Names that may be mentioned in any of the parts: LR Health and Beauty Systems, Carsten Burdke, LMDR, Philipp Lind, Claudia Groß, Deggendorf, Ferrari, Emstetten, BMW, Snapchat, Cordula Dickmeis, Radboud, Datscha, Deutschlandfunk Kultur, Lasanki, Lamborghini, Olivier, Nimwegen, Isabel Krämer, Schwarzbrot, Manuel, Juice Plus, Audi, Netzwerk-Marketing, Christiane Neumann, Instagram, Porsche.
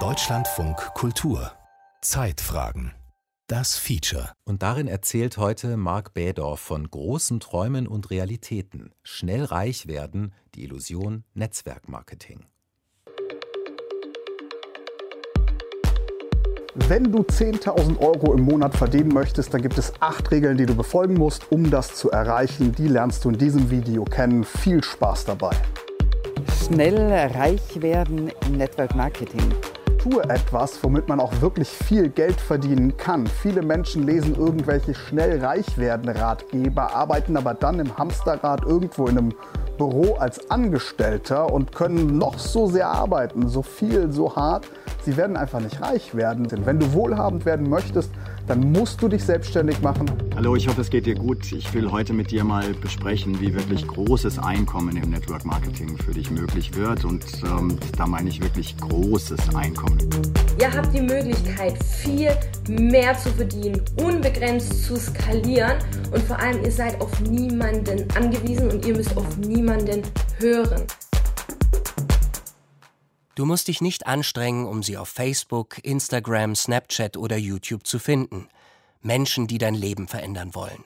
Deutschlandfunk Kultur. Zeitfragen. Das Feature. Und darin erzählt heute Marc Bädorf von großen Träumen und Realitäten. Schnell reich werden, die Illusion Netzwerk-Marketing. Wenn du 10.000 Euro im Monat verdienen möchtest, dann gibt es 8 Regeln, die du befolgen musst, um das zu erreichen. Die lernst du in diesem Video kennen. Viel Spaß dabei. Schnell reich werden im Netzwerk-Marketing. Tue etwas, womit man auch wirklich viel Geld verdienen kann. Viele Menschen lesen irgendwelche Schnell-Reich-Werden-Ratgeber, arbeiten aber dann im Hamsterrad irgendwo in einem Büro als Angestellter und können noch so sehr arbeiten, so viel, so hart. Sie werden einfach nicht reich werden. Denn wenn du wohlhabend werden möchtest, dann musst du dich selbstständig machen. Hallo, ich hoffe, es geht dir gut. Ich will heute mit dir mal besprechen, wie wirklich großes Einkommen im Network Marketing für dich möglich wird. Und da meine ich wirklich großes Einkommen. Ihr habt die Möglichkeit, viel mehr zu verdienen, unbegrenzt zu skalieren. Und vor allem, ihr seid auf niemanden angewiesen und ihr müsst auf niemanden hören. Du musst dich nicht anstrengen, um sie auf Facebook, Instagram, Snapchat oder YouTube zu finden. Menschen, die dein Leben verändern wollen.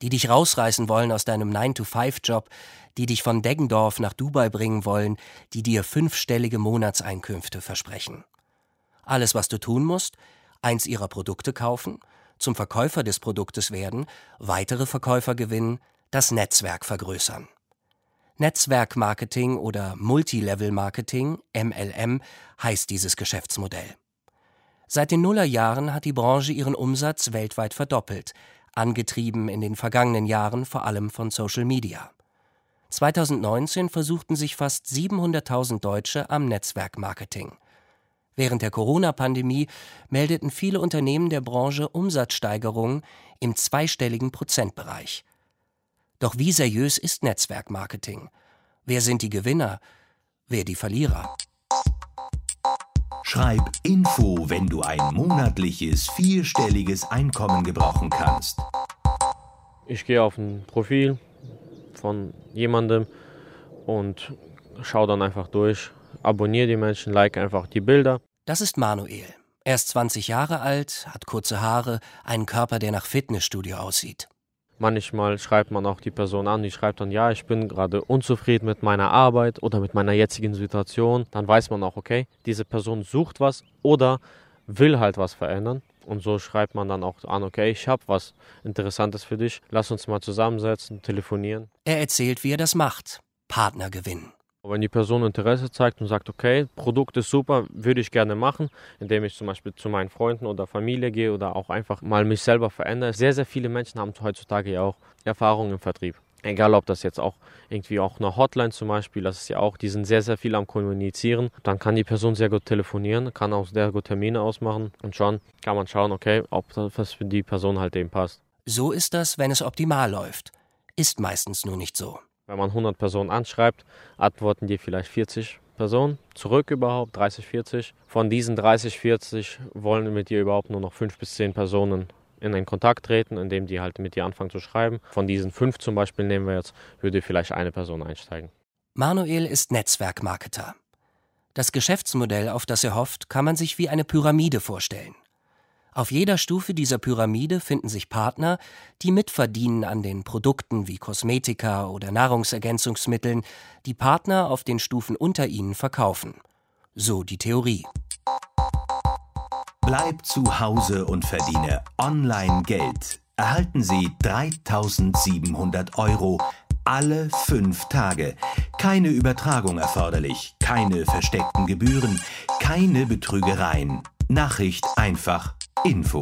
Die dich rausreißen wollen aus deinem 9-to-5-Job, die dich von Deggendorf nach Dubai bringen wollen, die dir 5-stellige Monatseinkünfte versprechen. Alles, was du tun musst, eins ihrer Produkte kaufen, zum Verkäufer des Produktes werden, weitere Verkäufer gewinnen, das Netzwerk vergrößern. Netzwerkmarketing oder Multilevel-Marketing, MLM, heißt dieses Geschäftsmodell. Seit den Nullerjahren hat die Branche ihren Umsatz weltweit verdoppelt, angetrieben in den vergangenen Jahren vor allem von Social Media. 2019 versuchten sich fast 700.000 Deutsche am Netzwerkmarketing. Während der Corona-Pandemie meldeten viele Unternehmen der Branche Umsatzsteigerungen im 2-stelligen Prozentbereich. Doch wie seriös ist Netzwerkmarketing? Wer sind die Gewinner? Wer die Verlierer? Schreib Info, wenn du ein monatliches, 4-stelliges Einkommen gebrauchen kannst. Ich gehe auf ein Profil von jemandem und schaue dann einfach durch, abonniere die Menschen, like einfach die Bilder. Das ist Manuel. Er ist 20 Jahre alt, hat kurze Haare, einen Körper, der nach Fitnessstudio aussieht. Manchmal schreibt man auch die Person an, die schreibt dann, ja, ich bin gerade unzufrieden mit meiner Arbeit oder mit meiner jetzigen Situation. Dann weiß man auch, okay, diese Person sucht was oder will halt was verändern. Und so schreibt man dann auch an, okay, ich habe was Interessantes für dich, lass uns mal zusammensetzen, telefonieren. Er erzählt, wie er das macht. Partner gewinnen. Wenn die Person Interesse zeigt und sagt, okay, Produkt ist super, würde ich gerne machen, indem ich zum Beispiel zu meinen Freunden oder Familie gehe oder auch einfach mal mich selber verändere. Sehr, sehr viele Menschen haben heutzutage ja auch Erfahrung im Vertrieb. Egal, ob das jetzt auch irgendwie auch eine Hotline zum Beispiel, das ist ja auch, die sind sehr, sehr viel am Kommunizieren. Dann kann die Person sehr gut telefonieren, kann auch sehr gut Termine ausmachen und schon kann man schauen, okay, ob das für die Person halt eben passt. So ist das, wenn es optimal läuft. Ist meistens nur nicht so. Wenn man 100 Personen anschreibt, antworten dir vielleicht 40 Personen zurück überhaupt, 30, 40. Von diesen 30, 40 wollen mit dir überhaupt nur noch 5 bis 10 Personen in einen Kontakt treten, indem die halt mit dir anfangen zu schreiben. Von diesen 5 zum Beispiel nehmen wir jetzt, würde vielleicht eine Person einsteigen. Manuel ist Netzwerkmarketer. Das Geschäftsmodell, auf das er hofft, kann man sich wie eine Pyramide vorstellen. Auf jeder Stufe dieser Pyramide finden sich Partner, die mitverdienen an den Produkten wie Kosmetika oder Nahrungsergänzungsmitteln, die Partner auf den Stufen unter ihnen verkaufen. So die Theorie. Bleib zu Hause und verdiene Online-Geld. Erhalten Sie 3.700 €. Alle 5 Tage. Keine Übertragung erforderlich. Keine versteckten Gebühren. Keine Betrügereien. Nachricht einfach. Info.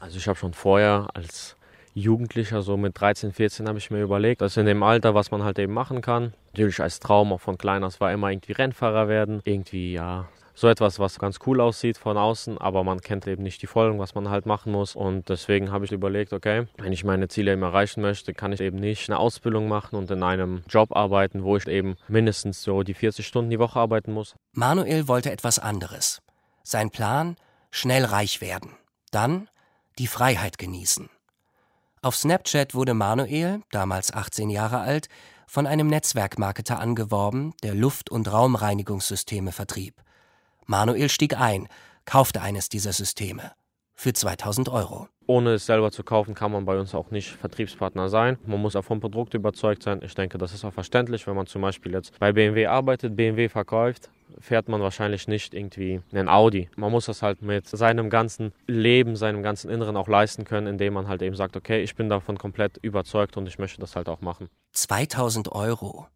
Also ich habe schon vorher als Jugendlicher, so mit 13, 14, habe ich mir überlegt, dass in dem Alter, was man halt eben machen kann. Natürlich als Traum auch von klein aus war immer irgendwie Rennfahrer werden. Irgendwie, ja, so etwas, was ganz cool aussieht von außen, aber man kennt eben nicht die Folgen, was man halt machen muss. Und deswegen habe ich überlegt, okay, wenn ich meine Ziele eben erreichen möchte, kann ich eben nicht eine Ausbildung machen und in einem Job arbeiten, wo ich eben mindestens so die 40 Stunden die Woche arbeiten muss. Manuel wollte etwas anderes. Sein Plan: schnell reich werden, dann die Freiheit genießen. Auf Snapchat wurde Manuel, damals 18 Jahre alt, von einem Netzwerkmarketer angeworben, der Luft- und Raumreinigungssysteme vertrieb. Manuel stieg ein, kaufte eines dieser Systeme für 2.000 €. Ohne es selber zu kaufen, kann man bei uns auch nicht Vertriebspartner sein. Man muss auch vom Produkt überzeugt sein. Ich denke, das ist auch verständlich, wenn man zum Beispiel jetzt bei BMW arbeitet, BMW verkauft, fährt man wahrscheinlich nicht irgendwie einen Audi. Man muss das halt mit seinem ganzen Leben, seinem ganzen Inneren auch leisten können, indem man halt eben sagt, okay, ich bin davon komplett überzeugt und ich möchte das halt auch machen. 2.000 €.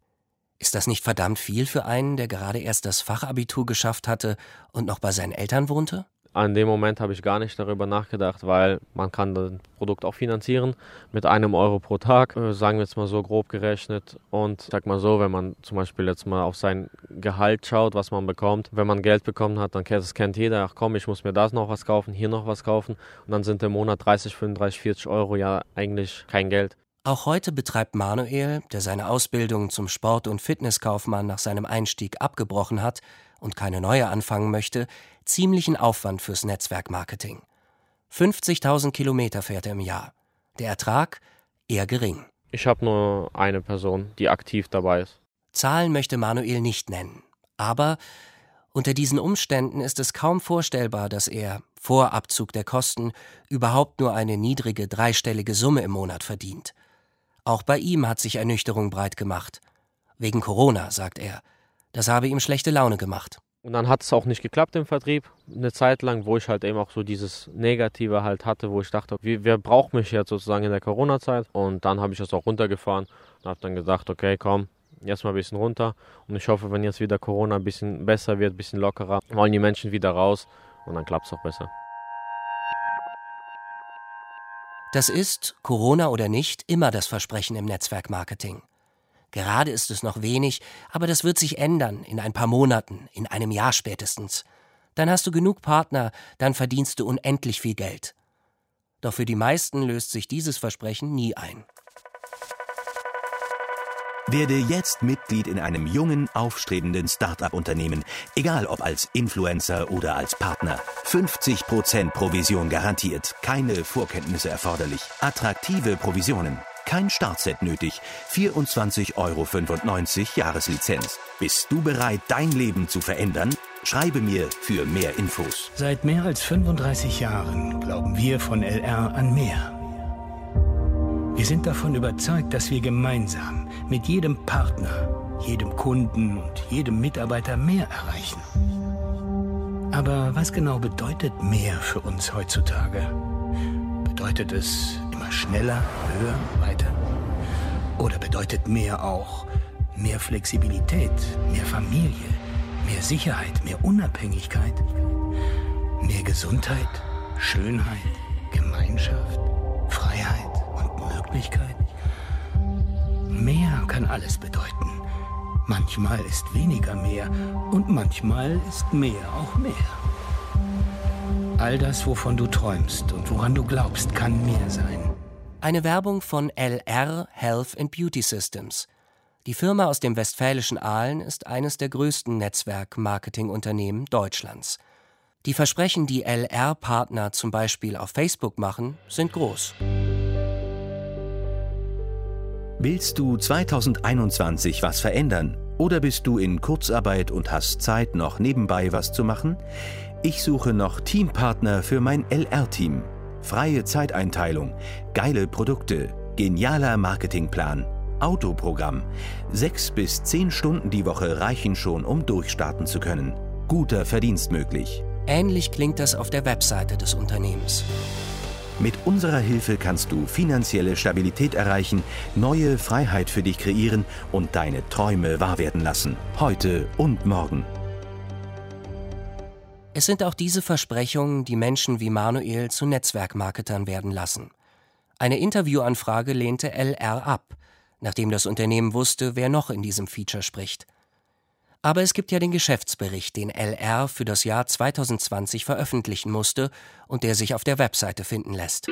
Ist das nicht verdammt viel für einen, der gerade erst das Fachabitur geschafft hatte und noch bei seinen Eltern wohnte? An dem Moment habe ich gar nicht darüber nachgedacht, weil man kann das Produkt auch finanzieren mit €1 pro Tag, sagen wir jetzt mal so grob gerechnet. Und sag mal so, wenn man zum Beispiel jetzt mal auf sein Gehalt schaut, was man bekommt, wenn man Geld bekommen hat, dann kennt jeder, ach komm, ich muss mir das noch was kaufen, hier noch was kaufen. Und dann sind im Monat 30, 35, 40 Euro ja eigentlich kein Geld. Auch heute betreibt Manuel, der seine Ausbildung zum Sport- und Fitnesskaufmann nach seinem Einstieg abgebrochen hat und keine neue anfangen möchte, ziemlichen Aufwand fürs Netzwerkmarketing. 50.000 Kilometer fährt er im Jahr. Der Ertrag eher gering. Ich habe nur eine Person, die aktiv dabei ist. Zahlen möchte Manuel nicht nennen. Aber unter diesen Umständen ist es kaum vorstellbar, dass er, vor Abzug der Kosten, überhaupt nur eine niedrige dreistellige Summe im Monat verdient. Auch bei ihm hat sich Ernüchterung breit gemacht. Wegen Corona, sagt er. Das habe ihm schlechte Laune gemacht. Und dann hat es auch nicht geklappt im Vertrieb. Eine Zeit lang, wo ich halt eben auch so dieses Negative halt hatte, wo ich dachte, wer braucht mich jetzt sozusagen in der Corona-Zeit? Und dann habe ich das auch runtergefahren und habe dann gesagt, okay, komm, erstmal ein bisschen runter. Und ich hoffe, wenn jetzt wieder Corona ein bisschen besser wird, ein bisschen lockerer, wollen die Menschen wieder raus und dann klappt es auch besser. Das ist, Corona oder nicht, immer das Versprechen im Netzwerkmarketing. Gerade ist es noch wenig, aber das wird sich ändern in ein paar Monaten, in einem Jahr spätestens. Dann hast du genug Partner, dann verdienst du unendlich viel Geld. Doch für die meisten löst sich dieses Versprechen nie ein. Werde jetzt Mitglied in einem jungen, aufstrebenden Start-up-Unternehmen. Egal ob als Influencer oder als Partner. 50% Provision garantiert. Keine Vorkenntnisse erforderlich. Attraktive Provisionen. Kein Startset nötig. 24,95 € Jahreslizenz. Bist du bereit, dein Leben zu verändern? Schreibe mir für mehr Infos. Seit mehr als 35 Jahren glauben wir von LR an mehr. Wir sind davon überzeugt, dass wir gemeinsam mit jedem Partner, jedem Kunden und jedem Mitarbeiter mehr erreichen. Aber was genau bedeutet mehr für uns heutzutage? Bedeutet es immer schneller, höher, weiter? Oder bedeutet mehr auch mehr Flexibilität, mehr Familie, mehr Sicherheit, mehr Unabhängigkeit, mehr Gesundheit, Schönheit, Gemeinschaft, Freiheit und Möglichkeit? Mehr kann alles bedeuten. Manchmal ist weniger mehr und manchmal ist mehr auch mehr. All das, wovon du träumst und woran du glaubst, kann mehr sein. Eine Werbung von LR Health and Beauty Systems. Die Firma aus dem westfälischen Aalen ist eines der größten Netzwerk-Marketing-Unternehmen Deutschlands. Die Versprechen, die LR-Partner zum Beispiel auf Facebook machen, sind groß. Willst du 2021 was verändern? Oder bist du in Kurzarbeit und hast Zeit, noch nebenbei was zu machen? Ich suche noch Teampartner für mein LR-Team. Freie Zeiteinteilung, geile Produkte, genialer Marketingplan, Autoprogramm. 6 bis 10 Stunden die Woche reichen schon, um durchstarten zu können. Guter Verdienst möglich. Ähnlich klingt das auf der Webseite des Unternehmens. Mit unserer Hilfe kannst du finanzielle Stabilität erreichen, neue Freiheit für dich kreieren und deine Träume wahr werden lassen. Heute und morgen. Es sind auch diese Versprechungen, die Menschen wie Manuel zu Netzwerkmarketern werden lassen. Eine Interviewanfrage lehnte LR ab, nachdem das Unternehmen wusste, wer noch in diesem Feature spricht. Aber es gibt ja den Geschäftsbericht, den LR für das Jahr 2020 veröffentlichen musste und der sich auf der Webseite finden lässt.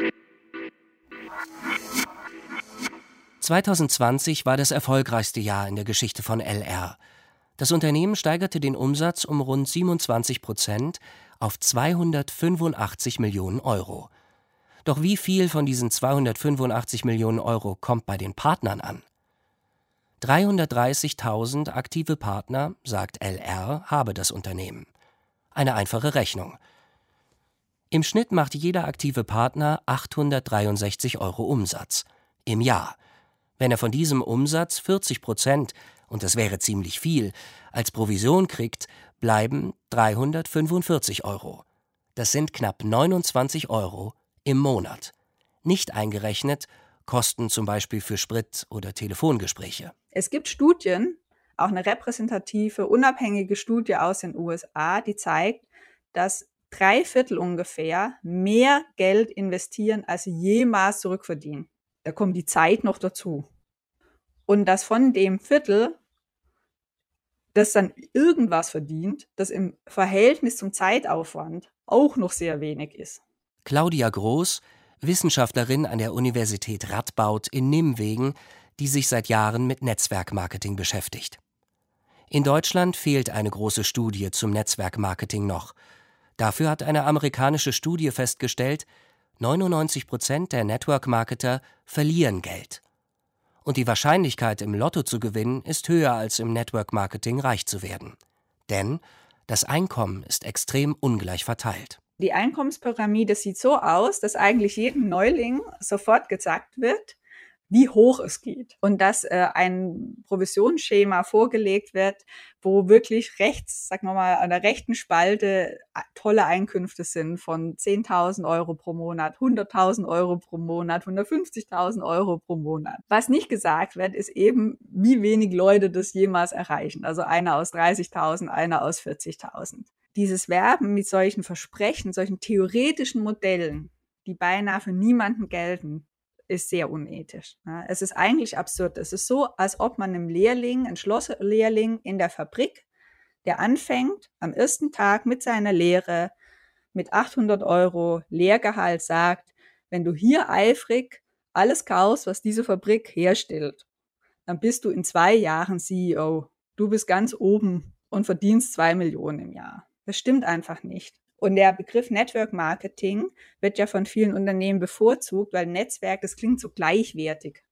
2020 war das erfolgreichste Jahr in der Geschichte von LR. Das Unternehmen steigerte den Umsatz um rund 27% auf 285 Millionen Euro. Doch wie viel von diesen 285 Millionen Euro kommt bei den Partnern an? 330.000 aktive Partner, sagt LR, habe das Unternehmen. Eine einfache Rechnung. Im Schnitt macht jeder aktive Partner 863 € Umsatz. Im Jahr. Wenn er von diesem Umsatz 40%, und das wäre ziemlich viel, als Provision kriegt, bleiben 345 €. Das sind knapp 29 € im Monat. Nicht eingerechnet Kosten zum Beispiel für Sprit oder Telefongespräche. Es gibt Studien, auch eine repräsentative, unabhängige Studie aus den USA, die zeigt, dass 3/4 ungefähr mehr Geld investieren, als sie jemals zurückverdienen. Da kommt die Zeit noch dazu. Und dass von dem 1/4, das dann irgendwas verdient, das im Verhältnis zum Zeitaufwand auch noch sehr wenig ist. Claudia Groß, Wissenschaftlerin an der Universität Radboud in Nimwegen, die sich seit Jahren mit Netzwerkmarketing beschäftigt. In Deutschland fehlt eine große Studie zum Netzwerkmarketing noch. Dafür hat eine amerikanische Studie festgestellt, 99% der Network-Marketer verlieren Geld. Und die Wahrscheinlichkeit, im Lotto zu gewinnen, ist höher als im Network-Marketing reich zu werden. Denn das Einkommen ist extrem ungleich verteilt. Die Einkommenspyramide sieht so aus, dass eigentlich jedem Neuling sofort gesagt wird, wie hoch es geht. Und dass ein Provisionsschema vorgelegt wird, wo wirklich rechts, sagen wir mal, an der rechten Spalte tolle Einkünfte sind von 10.000 € pro Monat, 100.000 € pro Monat, 150.000 € pro Monat. Was nicht gesagt wird, ist eben, wie wenig Leute das jemals erreichen. Also einer aus 30.000, einer aus 40.000. Dieses Werben mit solchen Versprechen, solchen theoretischen Modellen, die beinahe für niemanden gelten, ist sehr unethisch. Es ist eigentlich absurd. Es ist so, als ob man einem Lehrling, einem Schlosserlehrling in der Fabrik, der anfängt, am ersten Tag mit seiner Lehre mit 800 € Lehrgehalt sagt, wenn du hier eifrig alles kaufst, was diese Fabrik herstellt, dann bist du in 2 Jahren CEO. Du bist ganz oben und verdienst 2 Millionen im Jahr. Das stimmt einfach nicht. Und der Begriff Network Marketing wird ja von vielen Unternehmen bevorzugt, weil Netzwerk, das klingt so gleichwertig.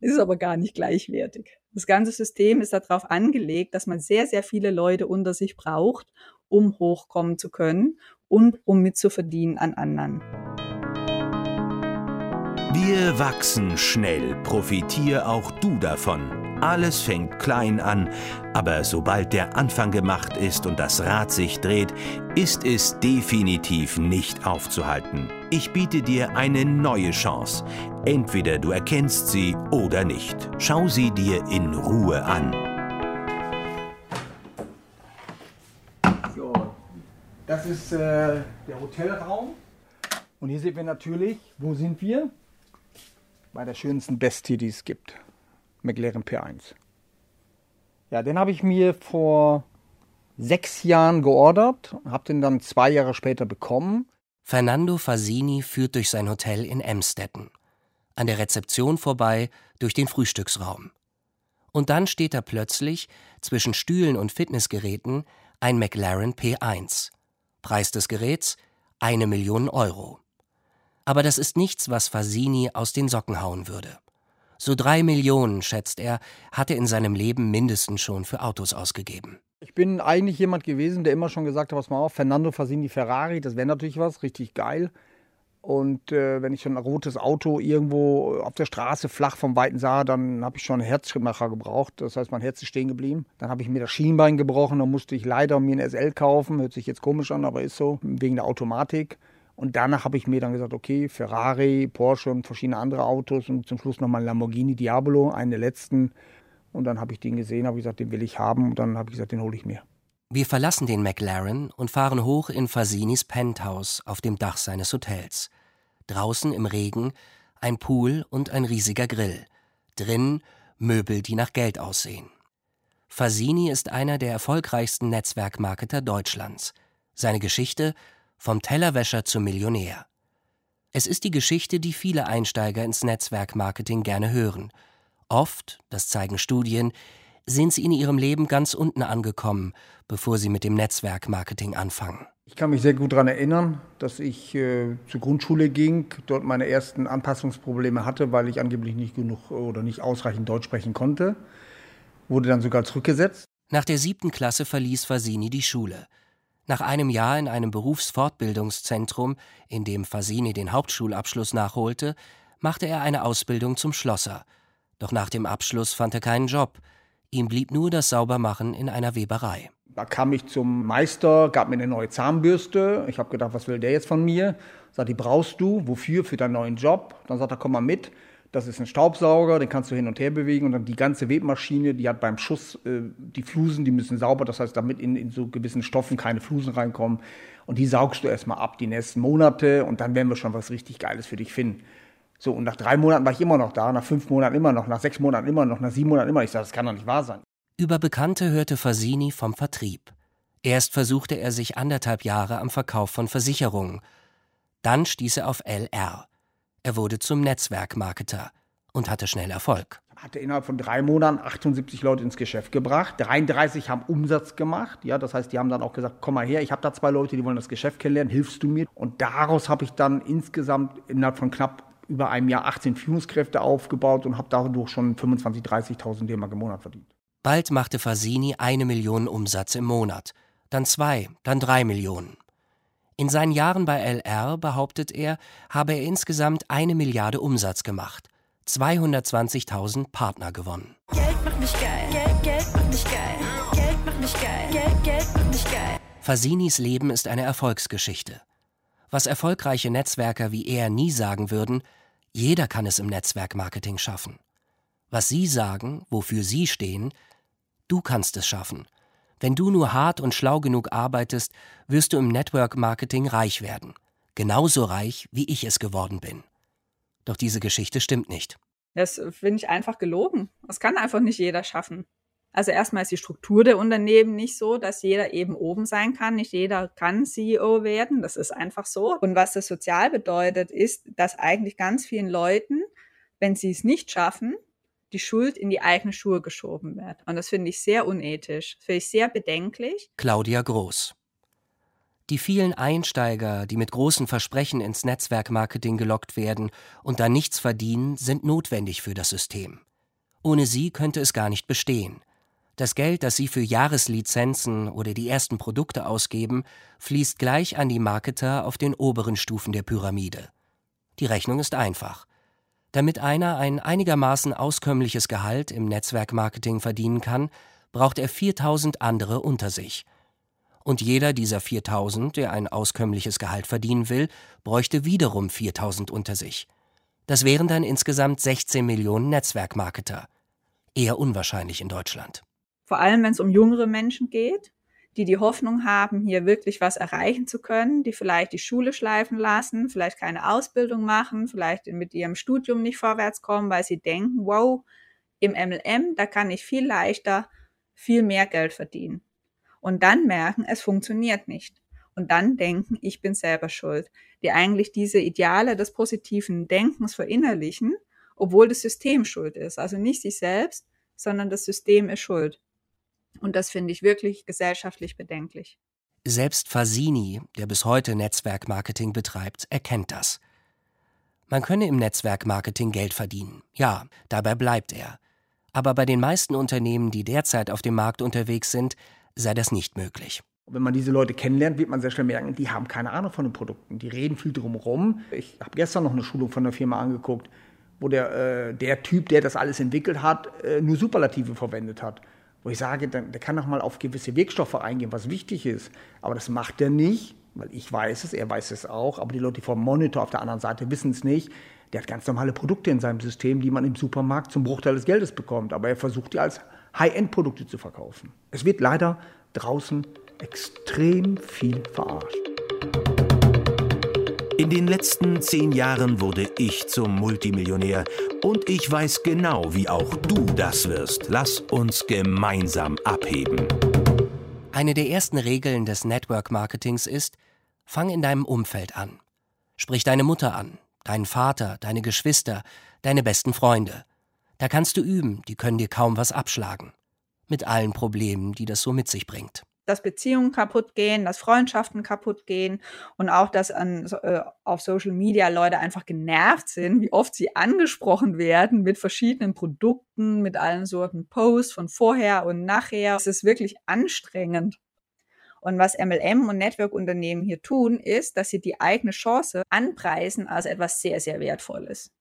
Ist aber gar nicht gleichwertig. Das ganze System ist darauf angelegt, dass man sehr, sehr viele Leute unter sich braucht, um hochkommen zu können und um mitzuverdienen an anderen. Wir wachsen schnell, profitier auch du davon. Alles fängt klein an, aber sobald der Anfang gemacht ist und das Rad sich dreht, ist es definitiv nicht aufzuhalten. Ich biete dir eine neue Chance. Entweder du erkennst sie oder nicht. Schau sie dir in Ruhe an. So, das ist der Hotelraum. Und hier sehen wir natürlich, wo sind wir? Bei der schönsten Bestie, die es gibt. McLaren P1. Ja, den habe ich mir vor 6 Jahren geordert, habe den dann 2 Jahre später bekommen. Fernando Fasini führt durch sein Hotel in Emstetten. An der Rezeption vorbei, durch den Frühstücksraum. Und dann steht da plötzlich, zwischen Stühlen und Fitnessgeräten, ein McLaren P1. Preis des Geräts 1 Million €. Aber das ist nichts, was Fasini aus den Socken hauen würde. So 3 Millionen, schätzt er, hat er in seinem Leben mindestens schon für Autos ausgegeben. Ich bin eigentlich jemand gewesen, der immer schon gesagt hat, pass mal auf, Fernando Fasini Ferrari, das wäre natürlich was, richtig geil. Und wenn ich schon ein rotes Auto irgendwo auf der Straße flach vom Weiten sah, dann habe ich schon einen Herzschrittmacher gebraucht. Das heißt, mein Herz ist stehen geblieben. Dann habe ich mir das Schienbein gebrochen, dann musste ich leider mir ein SL kaufen. Hört sich jetzt komisch an, aber ist so, wegen der Automatik. Und danach habe ich mir dann gesagt, okay, Ferrari, Porsche und verschiedene andere Autos und zum Schluss nochmal Lamborghini Diabolo, einen der letzten. Und dann habe ich den gesehen, habe ich gesagt, den will ich haben und dann habe ich gesagt, den hole ich mir. Wir verlassen den McLaren und fahren hoch in Fasinis Penthouse auf dem Dach seines Hotels. Draußen im Regen ein Pool und ein riesiger Grill. Drin Möbel, die nach Geld aussehen. Fasini ist einer der erfolgreichsten Netzwerkmarketer Deutschlands. Seine Geschichte: vom Tellerwäscher zum Millionär. Es ist die Geschichte, die viele Einsteiger ins Netzwerkmarketing gerne hören. Oft, das zeigen Studien, sind sie in ihrem Leben ganz unten angekommen, bevor sie mit dem Netzwerk-Marketing anfangen. Ich kann mich sehr gut daran erinnern, dass ich zur Grundschule ging, dort meine ersten Anpassungsprobleme hatte, weil ich angeblich nicht genug oder nicht ausreichend Deutsch sprechen konnte. Wurde dann sogar zurückgesetzt. Nach der 7. Klasse verließ Fasini die Schule. Nach einem Jahr in einem Berufsfortbildungszentrum, in dem Fasini den Hauptschulabschluss nachholte, machte er eine Ausbildung zum Schlosser. Doch nach dem Abschluss fand er keinen Job. Ihm blieb nur das Saubermachen in einer Weberei. Da kam ich zum Meister, gab mir eine neue Zahnbürste. Ich habe gedacht, was will der jetzt von mir? Sagt, die brauchst du. Wofür? Für deinen neuen Job. Dann sagt er, komm mal mit. Das ist ein Staubsauger, den kannst du hin und her bewegen. Und dann die ganze Webmaschine, die hat beim Schuss, die Flusen, die müssen sauber. Das heißt, damit in so gewissen Stoffen keine Flusen reinkommen. Und die saugst du erstmal ab die nächsten Monate. Und dann werden wir schon was richtig Geiles für dich finden. So, und nach 3 Monaten war ich immer noch da, nach 5 Monaten immer noch, nach 6 Monaten immer noch, nach 7 Monaten immer noch. Ich sage, das kann doch nicht wahr sein. Über Bekannte hörte Fasini vom Vertrieb. Erst versuchte er sich anderthalb Jahre am Verkauf von Versicherungen. Dann stieß er auf LR. Er wurde zum Netzwerkmarketer und hatte schnell Erfolg. Hatte innerhalb von 3 Monaten 78 Leute ins Geschäft gebracht. 33 haben Umsatz gemacht. Ja, das heißt, die haben dann auch gesagt, komm mal her, ich habe da 2 Leute, die wollen das Geschäft kennenlernen, hilfst du mir? Und daraus habe ich dann insgesamt innerhalb von knapp über einem Jahr 18 Führungskräfte aufgebaut und habe dadurch schon 25.000, 30.000 DM im Monat verdient. Bald machte Fasini 1 Million Umsatz im Monat, dann 2, dann 3 Millionen. In seinen Jahren bei LR, behauptet er, habe er insgesamt 1 Milliarde Umsatz gemacht, 220.000 Partner gewonnen. Geld macht mich geil, Geld macht mich geil, Geld macht mich geil, Geld macht mich geil. Fasinis Leben ist eine Erfolgsgeschichte. Was erfolgreiche Netzwerker wie er nie sagen würden: jeder kann es im Netzwerkmarketing schaffen. Was sie sagen, wofür sie stehen: du kannst es schaffen. Wenn du nur hart und schlau genug arbeitest, wirst du im Network-Marketing reich werden. Genauso reich, wie ich es geworden bin. Doch diese Geschichte stimmt nicht. Das finde ich einfach gelogen. Das kann einfach nicht jeder schaffen. Also erstmal ist die Struktur der Unternehmen nicht so, dass jeder eben oben sein kann. Nicht jeder kann CEO werden. Das ist einfach so. Und was das sozial bedeutet, ist, dass eigentlich ganz vielen Leuten, wenn sie es nicht schaffen, die Schuld in die eigenen Schuhe geschoben wird. Und das finde ich sehr unethisch. Das finde ich sehr bedenklich. Claudia Groß. Die vielen Einsteiger, die mit großen Versprechen ins Netzwerkmarketing gelockt werden und dann nichts verdienen, sind notwendig für das System. Ohne sie könnte es gar nicht bestehen. Das Geld, das sie für Jahreslizenzen oder die ersten Produkte ausgeben, fließt gleich an die Marketer auf den oberen Stufen der Pyramide. Die Rechnung ist einfach. Damit einer ein einigermaßen auskömmliches Gehalt im Netzwerkmarketing verdienen kann, braucht er 4.000 andere unter sich. Und jeder dieser 4.000, der ein auskömmliches Gehalt verdienen will, bräuchte wiederum 4.000 unter sich. Das wären dann insgesamt 16 Millionen Netzwerkmarketer. Eher unwahrscheinlich in Deutschland. Vor allem, wenn es um jüngere Menschen geht, die die Hoffnung haben, hier wirklich was erreichen zu können, die vielleicht die Schule schleifen lassen, vielleicht keine Ausbildung machen, vielleicht mit ihrem Studium nicht vorwärts kommen, weil sie denken, wow, im MLM, da kann ich viel leichter, viel mehr Geld verdienen. Und dann merken, es funktioniert nicht. Und dann denken, ich bin selber schuld. Die eigentlich diese Ideale des positiven Denkens verinnerlichen, obwohl das System schuld ist. Also nicht sich selbst, sondern das System ist schuld. Und das finde ich wirklich gesellschaftlich bedenklich. Selbst Fasini, der bis heute Netzwerkmarketing betreibt, erkennt das. Man könne im Netzwerkmarketing Geld verdienen. Ja, dabei bleibt er. Aber bei den meisten Unternehmen, die derzeit auf dem Markt unterwegs sind, sei das nicht möglich. Wenn man diese Leute kennenlernt, wird man sehr schnell merken, die haben keine Ahnung von den Produkten. Die reden viel drumherum. Ich habe gestern noch eine Schulung von der Firma angeguckt, wo der Typ, der das alles entwickelt hat, nur Superlative verwendet hat. Wo ich sage, der kann doch mal auf gewisse Wirkstoffe eingehen, was wichtig ist. Aber das macht er nicht, weil ich weiß es, er weiß es auch. Aber die Leute vom Monitor auf der anderen Seite wissen es nicht. Der hat ganz normale Produkte in seinem System, die man im Supermarkt zum Bruchteil des Geldes bekommt. Aber er versucht, die als High-End-Produkte zu verkaufen. Es wird leider draußen extrem viel verarscht. In den letzten 10 Jahren wurde ich zum Multimillionär. Und ich weiß genau, wie auch du das wirst. Lass uns gemeinsam abheben. Eine der ersten Regeln des Network-Marketings ist: fang in deinem Umfeld an. Sprich deine Mutter an, deinen Vater, deine Geschwister, deine besten Freunde. Da kannst du üben, die können dir kaum was abschlagen. mit allen Problemen, die das so mit sich bringt. Dass Beziehungen kaputt gehen, dass Freundschaften kaputt gehen und auch, dass auf Social Media Leute einfach genervt sind, wie oft sie angesprochen werden mit verschiedenen Produkten, mit allen Sorten Posts von vorher und nachher. Es ist wirklich anstrengend. Und was MLM und Network-Unternehmen hier tun, ist, dass sie die eigene Chance anpreisen als etwas sehr, sehr Wertvolles.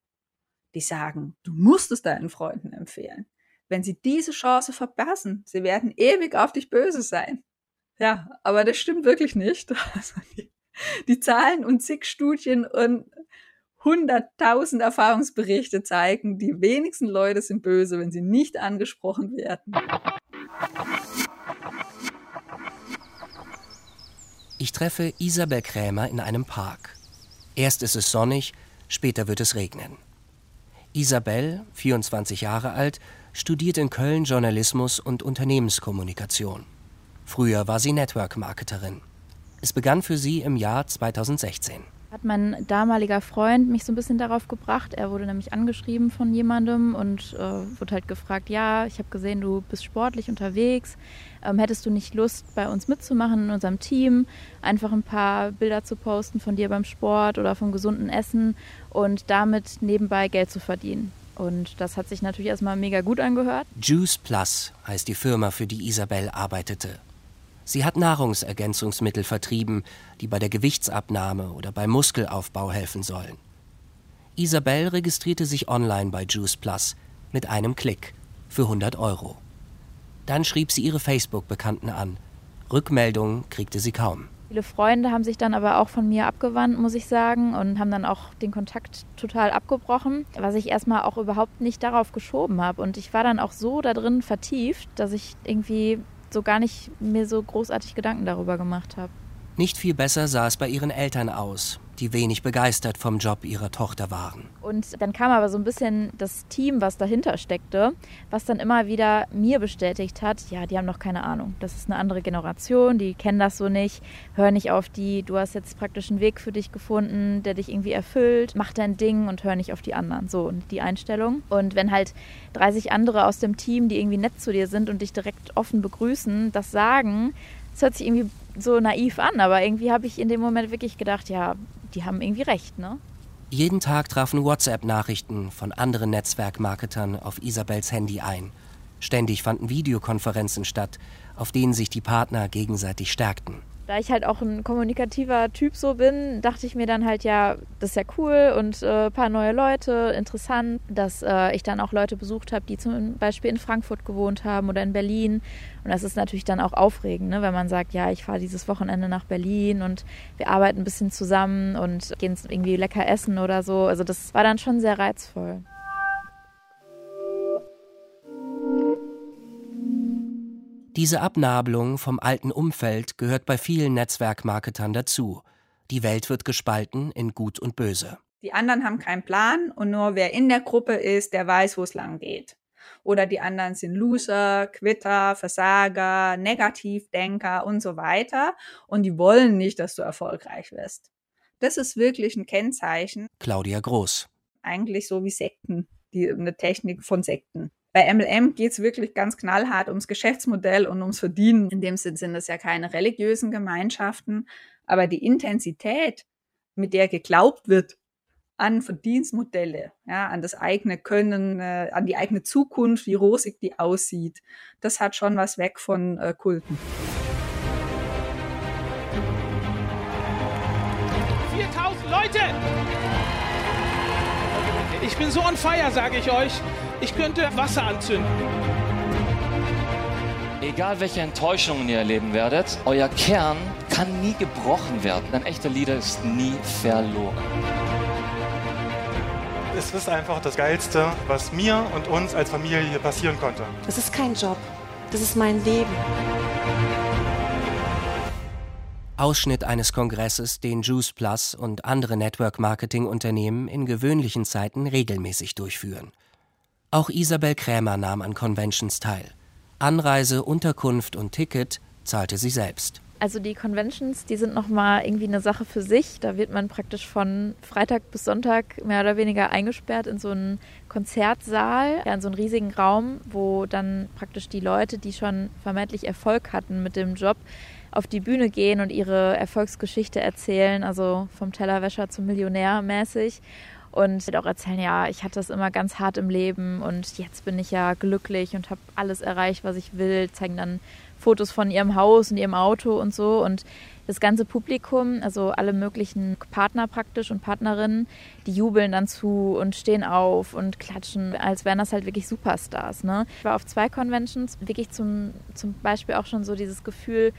Die sagen, du musst es deinen Freunden empfehlen. Wenn sie diese Chance verpassen, sie werden ewig auf dich böse sein. Ja, aber das stimmt wirklich nicht. Also die Zahlen und zig Studien und 100.000 Erfahrungsberichte zeigen, die wenigsten Leute sind böse, wenn sie nicht angesprochen werden. Ich treffe Isabel Krämer in einem Park. Erst ist es sonnig, später wird es regnen. Isabel, 24 Jahre alt, studiert in Köln Journalismus und Unternehmenskommunikation. Früher war sie Network-Marketerin. Es begann für sie im Jahr 2016. Hat mein damaliger Freund mich so ein bisschen darauf gebracht. Er wurde nämlich angeschrieben von jemandem und wurde halt gefragt, ja, ich habe gesehen, du bist sportlich unterwegs. Hättest du nicht Lust, bei uns mitzumachen in unserem Team? Einfach ein paar Bilder zu posten von dir beim Sport oder vom gesunden Essen und damit nebenbei Geld zu verdienen. Und das hat sich natürlich erstmal mega gut angehört. Juice Plus heißt die Firma, für die Isabel arbeitete. Sie hat Nahrungsergänzungsmittel vertrieben, die bei der Gewichtsabnahme oder bei Muskelaufbau helfen sollen. Isabel registrierte sich online bei Juice Plus mit einem Klick für 100 €. Dann schrieb sie ihre Facebook-Bekannten an. Rückmeldungen kriegte sie kaum. Viele Freunde haben sich dann aber auch von mir abgewandt, muss ich sagen, und haben dann auch den Kontakt total abgebrochen, was ich erstmal auch überhaupt nicht darauf geschoben habe. Und ich war dann auch so da drin vertieft, dass ich irgendwie so gar nicht mir so großartig Gedanken darüber gemacht habe. Nicht viel besser sah es bei ihren Eltern aus, die wenig begeistert vom Job ihrer Tochter waren. Und dann kam aber so ein bisschen das Team, was dahinter steckte, was dann immer wieder mir bestätigt hat, ja, die haben noch keine Ahnung. Das ist eine andere Generation, die kennen das so nicht, hör nicht auf die, du hast jetzt praktisch einen Weg für dich gefunden, der dich irgendwie erfüllt, mach dein Ding und hör nicht auf die anderen. So, und die Einstellung. Und wenn halt 30 andere aus dem Team, die irgendwie nett zu dir sind und dich direkt offen begrüßen, das sagen, das hört sich irgendwie so naiv an, aber irgendwie habe ich in dem Moment wirklich gedacht, ja, die haben irgendwie recht, ne? Jeden Tag trafen WhatsApp-Nachrichten von anderen Netzwerkmarketern auf Isabels Handy ein. Ständig fanden Videokonferenzen statt, auf denen sich die Partner gegenseitig stärkten. Da ich halt auch ein kommunikativer Typ so bin, dachte ich mir dann halt, ja, das ist ja cool und ein paar neue Leute, interessant, dass ich dann auch Leute besucht habe, die zum Beispiel in Frankfurt gewohnt haben oder in Berlin. Und das ist natürlich dann auch aufregend, ne, wenn man sagt, ja, ich fahre dieses Wochenende nach Berlin und wir arbeiten ein bisschen zusammen und gehen irgendwie lecker essen oder so. Also das war dann schon sehr reizvoll. Diese Abnabelung vom alten Umfeld gehört bei vielen Netzwerkmarketern dazu. Die Welt wird gespalten in Gut und Böse. Die anderen haben keinen Plan und nur wer in der Gruppe ist, der weiß, wo es lang geht. Oder die anderen sind Loser, Quitter, Versager, Negativdenker und so weiter. Und die wollen nicht, dass du erfolgreich wirst. Das ist wirklich ein Kennzeichen. Claudia Groß. Eigentlich so wie Sekten, eine Technik von Sekten. Bei MLM geht es wirklich ganz knallhart ums Geschäftsmodell und ums Verdienen. In dem Sinn sind es ja keine religiösen Gemeinschaften, aber die Intensität, mit der geglaubt wird an Verdienstmodelle, ja, an das eigene Können, an die eigene Zukunft, wie rosig die aussieht, das hat schon was weg von Kulten. 4000 Leute! Ich bin so on fire, sage ich euch. Ich könnte Wasser anzünden. Egal welche Enttäuschungen ihr erleben werdet, euer Kern kann nie gebrochen werden. Ein echter Leader ist nie verloren. Es ist einfach das Geilste, was mir und uns als Familie hier passieren konnte. Das ist kein Job, das ist mein Leben. Ausschnitt eines Kongresses, den Juice Plus und andere Network-Marketing-Unternehmen in gewöhnlichen Zeiten regelmäßig durchführen. Auch Isabel Krämer nahm an Conventions teil. Anreise, Unterkunft und Ticket zahlte sie selbst. Also die Conventions, die sind nochmal irgendwie eine Sache für sich. Da wird man praktisch von Freitag bis Sonntag mehr oder weniger eingesperrt in so einen Konzertsaal, ja, in so einen riesigen Raum, wo dann praktisch die Leute, die schon vermeintlich Erfolg hatten mit dem Job, auf die Bühne gehen und ihre Erfolgsgeschichte erzählen, also vom Tellerwäscher zum Millionär mäßig. Und auch erzählen, ja, ich hatte es immer ganz hart im Leben und jetzt bin ich ja glücklich und habe alles erreicht, was ich will. Zeigen dann Fotos von ihrem Haus und ihrem Auto und so. Und das ganze Publikum, also alle möglichen Partner praktisch und Partnerinnen, die jubeln dann zu und stehen auf und klatschen, als wären das halt wirklich Superstars, ne? Ich war auf 2 Conventions, wirklich zum Beispiel auch schon so dieses Gefühl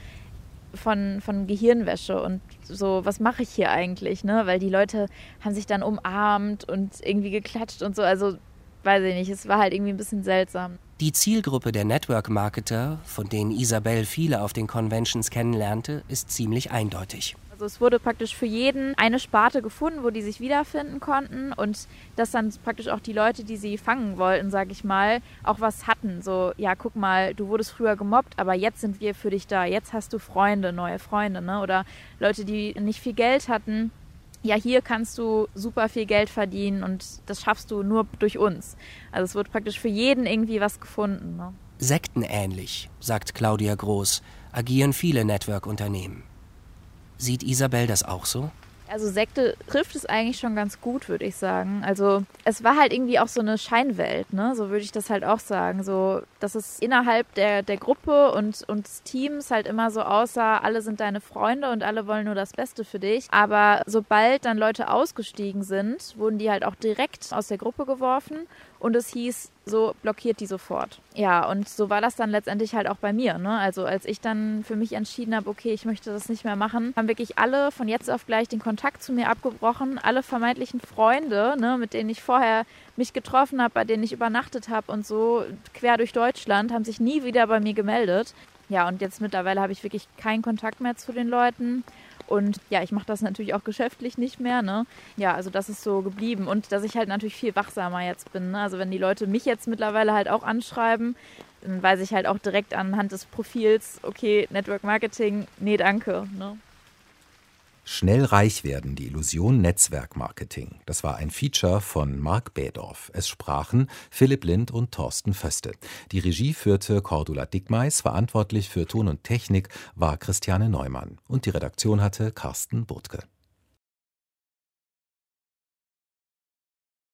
von Gehirnwäsche und so, was mache ich hier eigentlich, ne? Weil die Leute haben sich dann umarmt und irgendwie geklatscht und so, also weiß ich nicht, es war halt irgendwie ein bisschen seltsam. Die Zielgruppe der Network-Marketer, von denen Isabel viele auf den Conventions kennenlernte, ist ziemlich eindeutig. Also es wurde praktisch für jeden eine Sparte gefunden, wo die sich wiederfinden konnten und dass dann praktisch auch die Leute, die sie fangen wollten, sag ich mal, auch was hatten. So, ja, guck mal, du wurdest früher gemobbt, aber jetzt sind wir für dich da. Jetzt hast du Freunde, neue Freunde, ne? Oder Leute, die nicht viel Geld hatten. Ja, hier kannst du super viel Geld verdienen und das schaffst du nur durch uns. Also es wird praktisch für jeden irgendwie was gefunden, ne? Sektenähnlich, sagt Claudia Groß, agieren viele Network-Unternehmen. Sieht Isabel das auch so? Also Sekte trifft es eigentlich schon ganz gut, würde ich sagen. Also es war halt irgendwie auch so eine Scheinwelt, ne? So würde ich das halt auch sagen. So, dass es innerhalb der Gruppe und des Teams halt immer so aussah, alle sind deine Freunde und alle wollen nur das Beste für dich. Aber sobald dann Leute ausgestiegen sind, wurden die halt auch direkt aus der Gruppe geworfen. Und es hieß, so blockiert die sofort. Ja, und so war das dann letztendlich halt auch bei mir, ne? Also als ich dann für mich entschieden habe, okay, ich möchte das nicht mehr machen, haben wirklich alle von jetzt auf gleich den Kontakt zu mir abgebrochen. Alle vermeintlichen Freunde, ne, mit denen ich vorher mich getroffen habe, bei denen ich übernachtet habe und so, quer durch Deutschland, haben sich nie wieder bei mir gemeldet. Ja, und jetzt mittlerweile habe ich wirklich keinen Kontakt mehr zu den Leuten. Und ja, ich mache das natürlich auch geschäftlich nicht mehr, ne? Ja, also das ist so geblieben. Und dass ich halt natürlich viel wachsamer jetzt bin, ne? Also wenn die Leute mich jetzt mittlerweile halt auch anschreiben, dann weiß ich halt auch direkt anhand des Profils, okay, Network Marketing, nee, danke, ne? Schnell reich werden, die Illusion Netzwerk-Marketing. Das war ein Feature von Marc Bädorf. Es sprachen Philipp Lind und Thorsten Föste. Die Regie führte Cordula Dickmeis, verantwortlich für Ton und Technik war Christiane Neumann. Und die Redaktion hatte Carsten Burdke.